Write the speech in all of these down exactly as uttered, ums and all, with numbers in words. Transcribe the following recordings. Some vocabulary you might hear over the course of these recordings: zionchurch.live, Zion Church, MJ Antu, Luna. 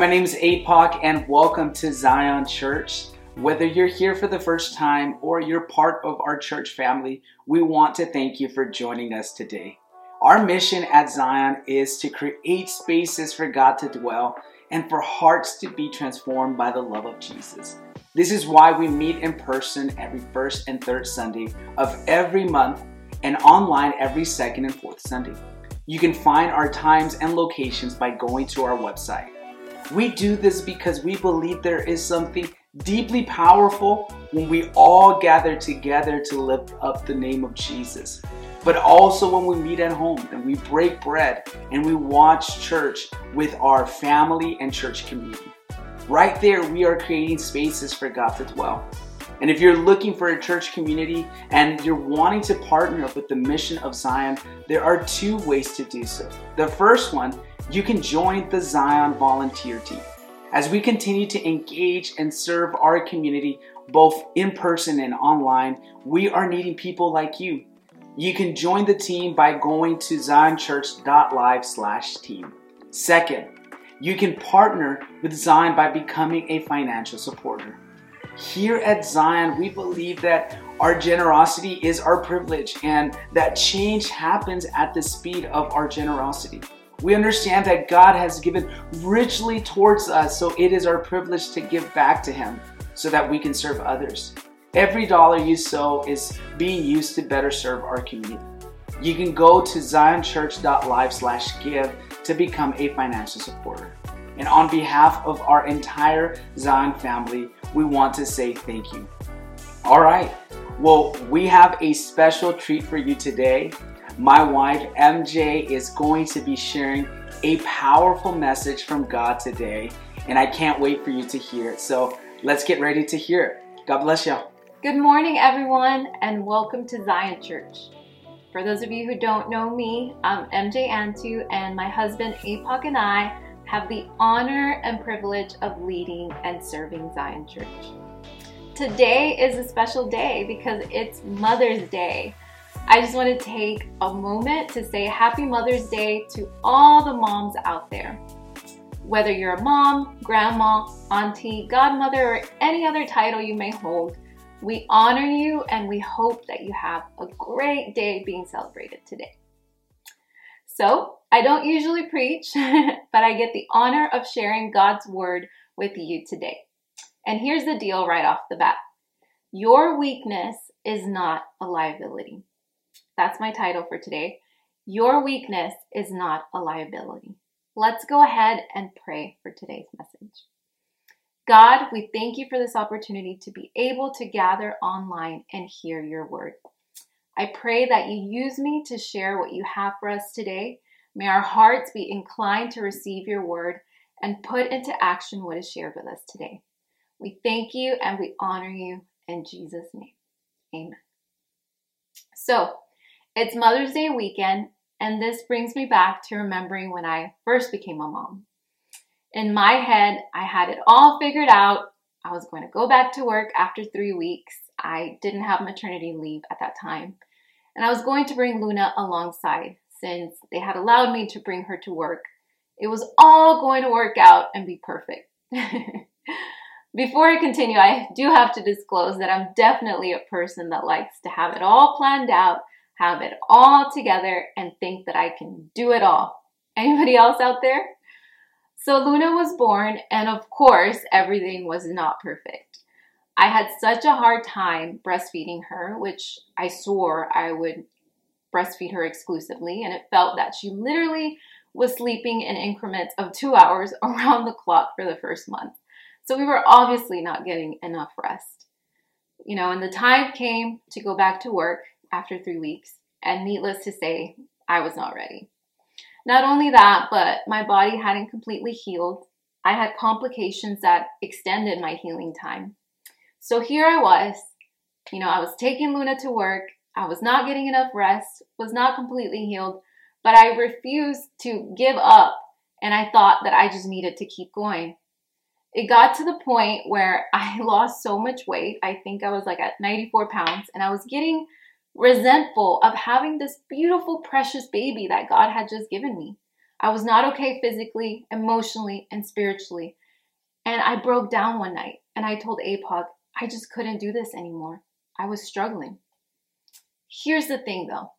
my name is A P O C and welcome to Zion Church. Whether you're here for the first time or you're part of our church family, we want to thank you for joining us today. Our mission at Zion is to create spaces for God to dwell and for hearts to be transformed by the love of Jesus. This is why we meet in person every first and third Sunday of every month and online every second and fourth Sunday. You can find our times and locations by going to our website. We do this because we believe there is something deeply powerful when we all gather together to lift up the name of Jesus, but also when we meet at home and we break bread and we watch church with our family and church community. Right there, we are creating spaces for God to dwell. And if you're looking for a church community and you're wanting to partner with the mission of Zion, there are two ways to do so. The first one, you can join the Zion volunteer team. As we continue to engage and serve our community, both in person and online, we are needing people like you. You can join the team by going to zion church dot live slash team. Second, you can partner with Zion by becoming a financial supporter. Here at Zion, we believe that our generosity is our privilege and that change happens at the speed of our generosity. We understand that God has given richly towards us, so it is our privilege to give back to Him so that we can serve others. Every dollar you sow is being used to better serve our community. You can go to zion church dot live slash give to become a financial supporter. And on behalf of our entire Zion family, we want to say thank you. All right, well, we have a special treat for you today. My wife, M J, is going to be sharing a powerful message from God today, and I can't wait for you to hear it. So let's get ready to hear it. God bless y'all. Good morning, everyone, and welcome to Zion Church. For those of you who don't know me, I'm M J Antu, and my husband, A P O C, and I have the honor and privilege of leading and serving Zion Church. Today is a special day because it's Mother's Day. I just want to take a moment to say happy Mother's Day to all the moms out there. Whether you're a mom, grandma, auntie, godmother, or any other title you may hold, we honor you and we hope that you have a great day being celebrated today. So, I don't usually preach, but I get the honor of sharing God's word with you today. And here's the deal right off the bat. Your weakness is not a liability. That's my title for today. Your weakness is not a liability. Let's go ahead and pray for today's message. God, we thank you for this opportunity to be able to gather online and hear your word. I pray that you use me to share what you have for us today. May our hearts be inclined to receive your word and put into action what is shared with us today. We thank you and we honor you in Jesus' name. Amen. So, it's Mother's Day weekend, and this brings me back to remembering when I first became a mom. In my head, I had it all figured out. I was going to go back to work after three weeks. I didn't have maternity leave at that time. And I was going to bring Luna alongside since they had allowed me to bring her to work. It was all going to work out and be perfect. Before I continue, I do have to disclose that I'm definitely a person that likes to have it all planned out, have it all together, and think that I can do it all. Anybody else out there? So Luna was born, and of course, everything was not perfect. I had such a hard time breastfeeding her, which I swore I would breastfeed her exclusively, and it felt that she literally was sleeping in increments of two hours around the clock for the first month. So we were obviously not getting enough rest. You know, and the time came to go back to work after three weeks, and needless to say, I was not ready. Not only that, but my body hadn't completely healed. I had complications that extended my healing time. So here I was, you know, I was taking Luna to work, I was not getting enough rest, was not completely healed, but I refused to give up, and I thought that I just needed to keep going. It got to the point where I lost so much weight. I think I was like at ninety-four pounds, and I was getting resentful of having this beautiful, precious baby that God had just given me. I was not okay physically, emotionally, and spiritually. And I broke down one night and I told A P O C, I just couldn't do this anymore. I was struggling. Here's the thing though.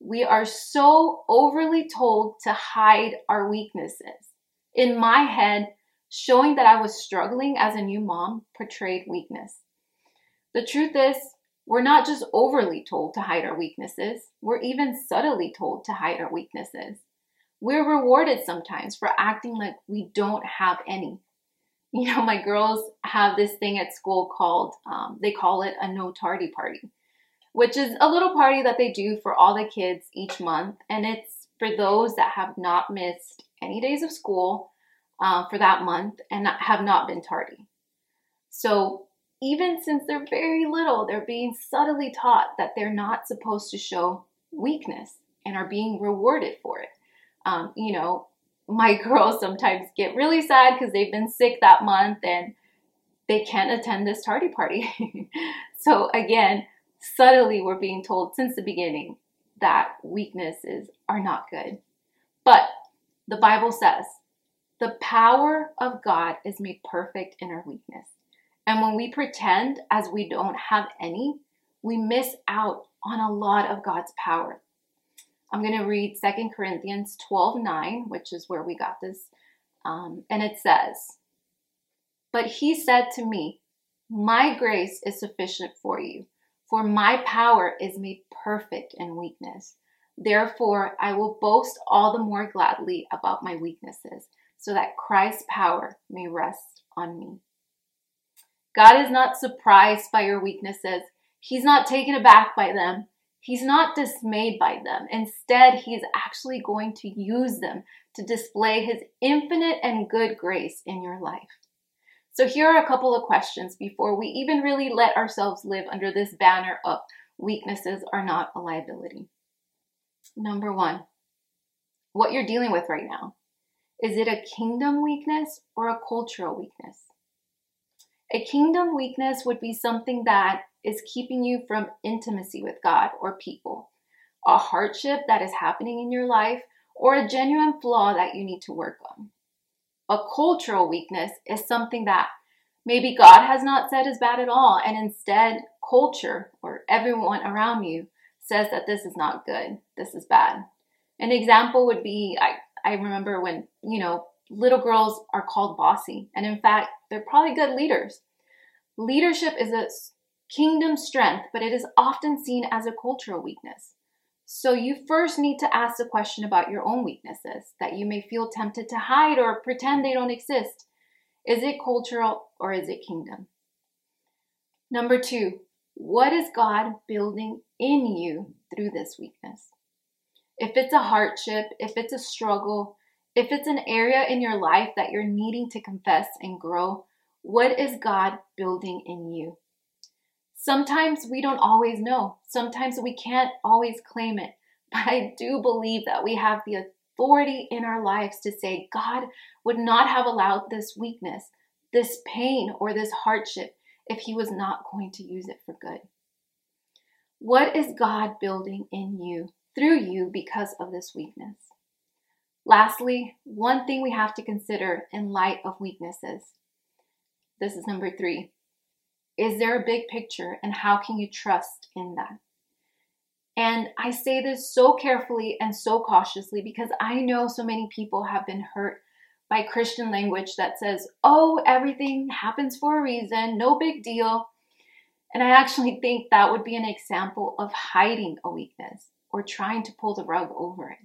We are so overly told to hide our weaknesses. In my head, showing that I was struggling as a new mom portrayed weakness. The truth is, we're not just overly told to hide our weaknesses. We're even subtly told to hide our weaknesses. We're rewarded sometimes for acting like we don't have any. You know, my girls have this thing at school called, um, they call it a no tardy party, which is a little party that they do for all the kids each month. And it's for those that have not missed any days of school uh, for that month and not, have not been tardy. So even since they're very little, they're being subtly taught that they're not supposed to show weakness and are being rewarded for it. Um, you know, my girls sometimes get really sad because they've been sick that month and they can't attend this tardy party. So again, subtly we're being told since the beginning that weaknesses are not good. But the Bible says, the power of God is made perfect in our weakness. And when we pretend as we don't have any, we miss out on a lot of God's power. I'm going to read Second Corinthians twelve nine, which is where we got this. Um, and it says, but he said to me, my grace is sufficient for you, for my power is made perfect in weakness. Therefore, I will boast all the more gladly about my weaknesses, so that Christ's power may rest on me. God is not surprised by your weaknesses. He's not taken aback by them. He's not dismayed by them. Instead, he is actually going to use them to display his infinite and good grace in your life. So here are a couple of questions before we even really let ourselves live under this banner of weaknesses are not a liability. Number one, what you're dealing with right now. Is it a kingdom weakness or a cultural weakness? A kingdom weakness would be something that is keeping you from intimacy with God or people, a hardship that is happening in your life, or a genuine flaw that you need to work on. A cultural weakness is something that maybe God has not said is bad at all, and instead culture or everyone around you says that this is not good, this is bad. An example would be, I, I remember when, you know, little girls are called bossy, and in fact, they're probably good leaders. Leadership is a kingdom strength, but it is often seen as a cultural weakness. So you first need to ask the question about your own weaknesses that you may feel tempted to hide or pretend they don't exist. Is it cultural or is it kingdom? Number two, what is God building in you through this weakness? If it's a hardship, if it's a struggle, if it's an area in your life that you're needing to confess and grow, what is God building in you? Sometimes we don't always know. Sometimes we can't always claim it. But I do believe that we have the authority in our lives to say, God would not have allowed this weakness, this pain, or this hardship if he was not going to use it for good. What is God building in you, through you, because of this weakness? Lastly, one thing we have to consider in light of weaknesses. This is number three. Is there a big picture, and how can you trust in that? And I say this so carefully and so cautiously because I know so many people have been hurt by Christian language that says, oh, everything happens for a reason, no big deal. And I actually think that would be an example of hiding a weakness or trying to pull the rug over it.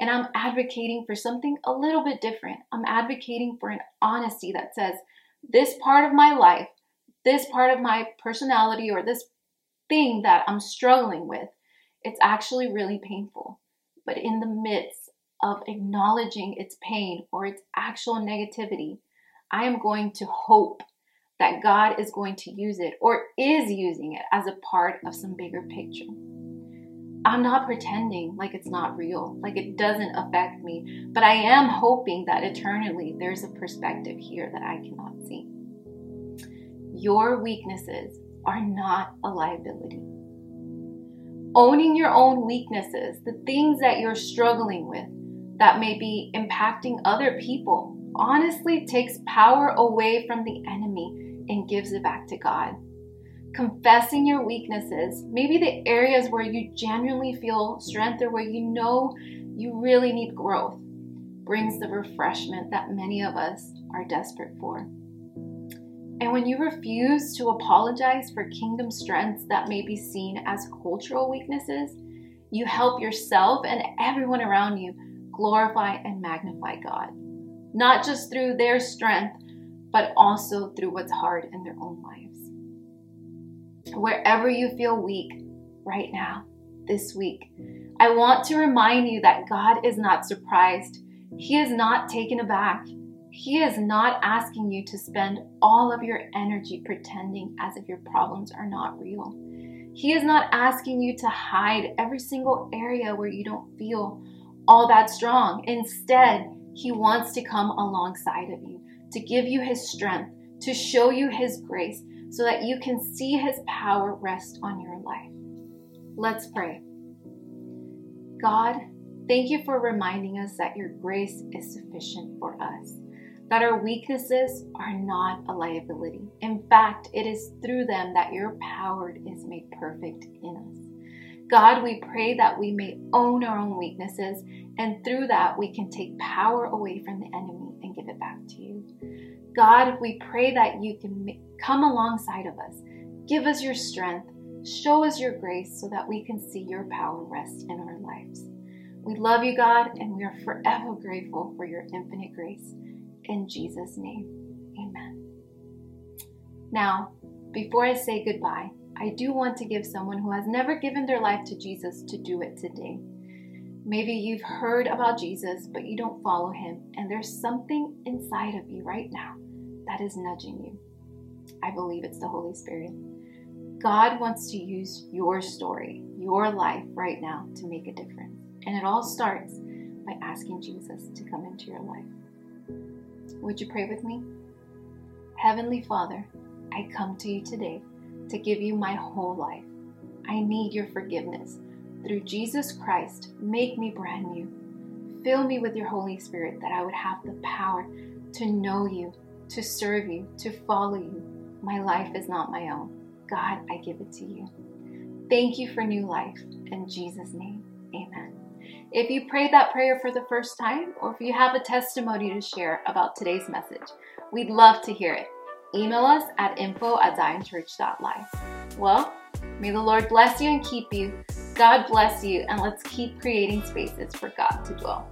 And I'm advocating for something a little bit different. I'm advocating for an honesty that says, this part of my life, this part of my personality, or this thing that I'm struggling with, it's actually really painful. But in the midst of acknowledging its pain or its actual negativity, I am going to hope that God is going to use it or is using it as a part of some bigger picture. I'm not pretending like it's not real, like it doesn't affect me, but I am hoping that eternally there's a perspective here that I cannot see. Your weaknesses are not a liability. Owning your own weaknesses, the things that you're struggling with, that may be impacting other people honestly takes power away from the enemy and gives it back to God. Confessing your weaknesses, maybe the areas where you genuinely feel strength or where you know you really need growth, brings the refreshment that many of us are desperate for. And when you refuse to apologize for kingdom strengths that may be seen as cultural weaknesses, you help yourself and everyone around you glorify and magnify God, not just through their strength, but also through what's hard in their own lives. Wherever you feel weak right now, this week, I want to remind you that God is not surprised. He is not taken aback. He is not asking you to spend all of your energy pretending as if your problems are not real. He is not asking you to hide every single area where you don't feel all that strong. Instead, he wants to come alongside of you, to give you his strength, to show you his grace, so that you can see his power rest on your life. Let's pray. God, thank you for reminding us that your grace is sufficient for us, that our weaknesses are not a liability. In fact, it is through them that your power is made perfect in us. God, we pray that we may own our own weaknesses, and through that we can take power away from the enemy and give it back to you. God, we pray that you can come alongside of us, give us your strength, show us your grace so that we can see your power rest in our lives. We love you, God, and we are forever grateful for your infinite grace. In Jesus' name, amen. Now, before I say goodbye, I do want to give someone who has never given their life to Jesus to do it today. Maybe you've heard about Jesus, but you don't follow him, and there's something inside of you right now that is nudging you. I believe it's the Holy Spirit. God wants to use your story, your life right now to make a difference. And it all starts by asking Jesus to come into your life. Would you pray with me? Heavenly Father, I come to you today to give you my whole life. I need your forgiveness. Through Jesus Christ, make me brand new. Fill me with your Holy Spirit that I would have the power to know you, to serve you, to follow you. My life is not my own. God, I give it to you. Thank you for new life. In Jesus' name, amen. If you prayed that prayer for the first time, or if you have a testimony to share about today's message, we'd love to hear it. Email us at info at zion church dot live. Well, may the Lord bless you and keep you. God bless you, and let's keep creating spaces for God to dwell.